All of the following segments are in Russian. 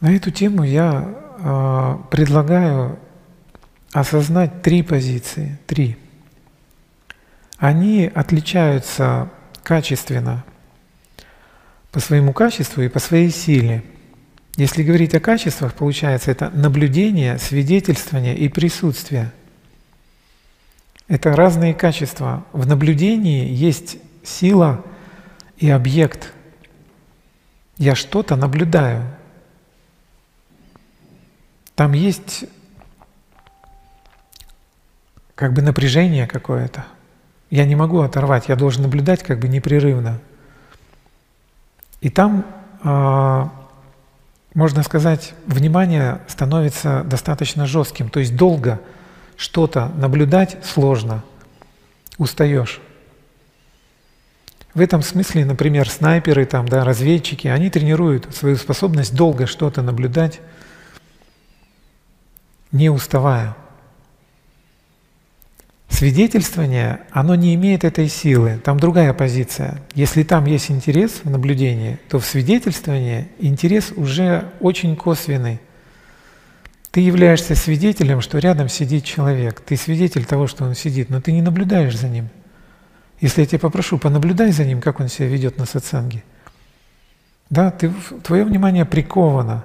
На эту тему я предлагаю осознать три позиции, три. Они отличаются качественно, по своему качеству и по своей силе. Если говорить о качествах, получается, это наблюдение, свидетельствование и присутствие. Это разные качества. В наблюдении есть сила и объект. Я что-то наблюдаю. Там есть как бы напряжение какое-то. Я не могу оторвать, я должен наблюдать как бы непрерывно. И там, можно сказать, внимание становится достаточно жестким. То есть долго что-то наблюдать сложно, устаешь. В этом смысле, например, снайперы, там, да, разведчики, они тренируют свою способность долго что-то наблюдать, не уставая. Свидетельствование, оно не имеет этой силы, там другая позиция. Если там есть интерес в наблюдении, то в свидетельствовании интерес уже очень косвенный. Ты являешься свидетелем, что рядом сидит человек, ты свидетель того, что он сидит, но ты не наблюдаешь за ним. Если я тебя попрошу, понаблюдай за ним, как он себя ведет на сатсанге, да, твое внимание приковано.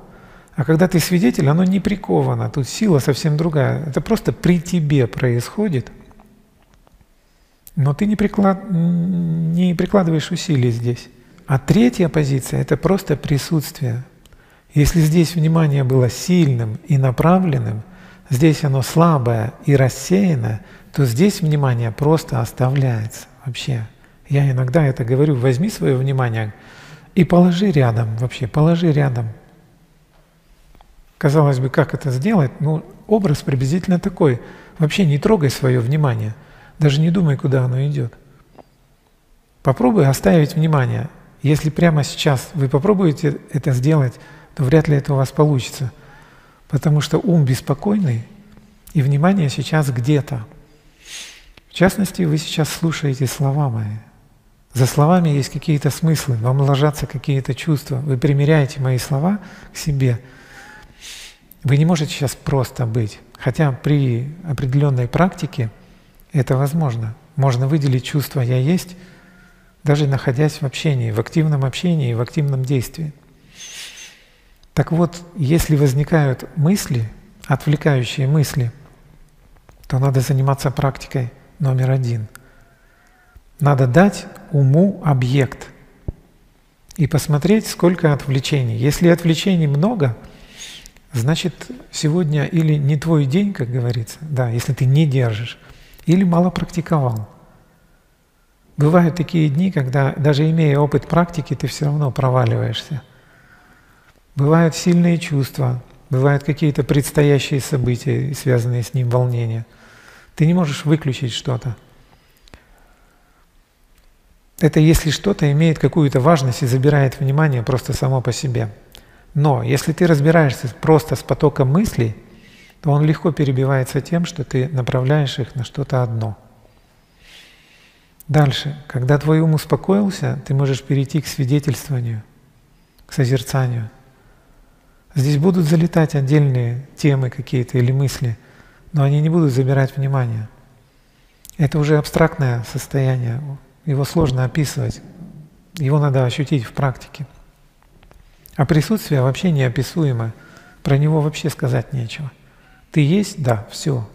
А когда ты свидетель, оно не приковано, тут сила совсем другая. Это просто при тебе происходит, но ты не прикладываешь усилий здесь. А третья позиция — это просто присутствие. Если здесь внимание было сильным и направленным, здесь оно слабое и рассеянное, то здесь внимание просто оставляется вообще. Я иногда это говорю: возьми свое внимание и положи рядом вообще, положи рядом. Казалось бы, как это сделать? Ну, образ приблизительно такой. Вообще не трогай свое внимание, даже не думай, куда оно идет. Попробуй оставить внимание. Если прямо сейчас вы попробуете это сделать, то вряд ли это у вас получится, потому что ум беспокойный и внимание сейчас где-то. В частности, вы сейчас слушаете слова мои. За словами есть какие-то смыслы, вам ложатся какие-то чувства, вы примеряете мои слова к себе. Вы не можете сейчас просто быть, хотя при определенной практике это возможно. Можно выделить чувство «я есть», даже находясь в общении, в активном общении, в активном действии. Так вот, если возникают мысли, отвлекающие мысли, то надо заниматься практикой номер один. Надо дать уму объект и посмотреть, сколько отвлечений. Если отвлечений много, значит, сегодня или не твой день, как говорится, да, если ты не держишь, или мало практиковал. Бывают такие дни, когда, даже имея опыт практики, ты все равно проваливаешься. Бывают сильные чувства, бывают какие-то предстоящие события, связанные с ним волнения. Ты не можешь выключить что-то. Это если что-то имеет какую-то важность и забирает внимание просто само по себе. Но если ты разбираешься просто с потоком мыслей, то он легко перебивается тем, что ты направляешь их на что-то одно. Дальше, когда твой ум успокоился, ты можешь перейти к свидетельствованию, к созерцанию. Здесь будут залетать отдельные темы какие-то или мысли, но они не будут забирать внимание. Это уже абстрактное состояние, его сложно описывать, его надо ощутить в практике. А присутствие вообще неописуемо, про него вообще сказать нечего. Ты есть? Да, все.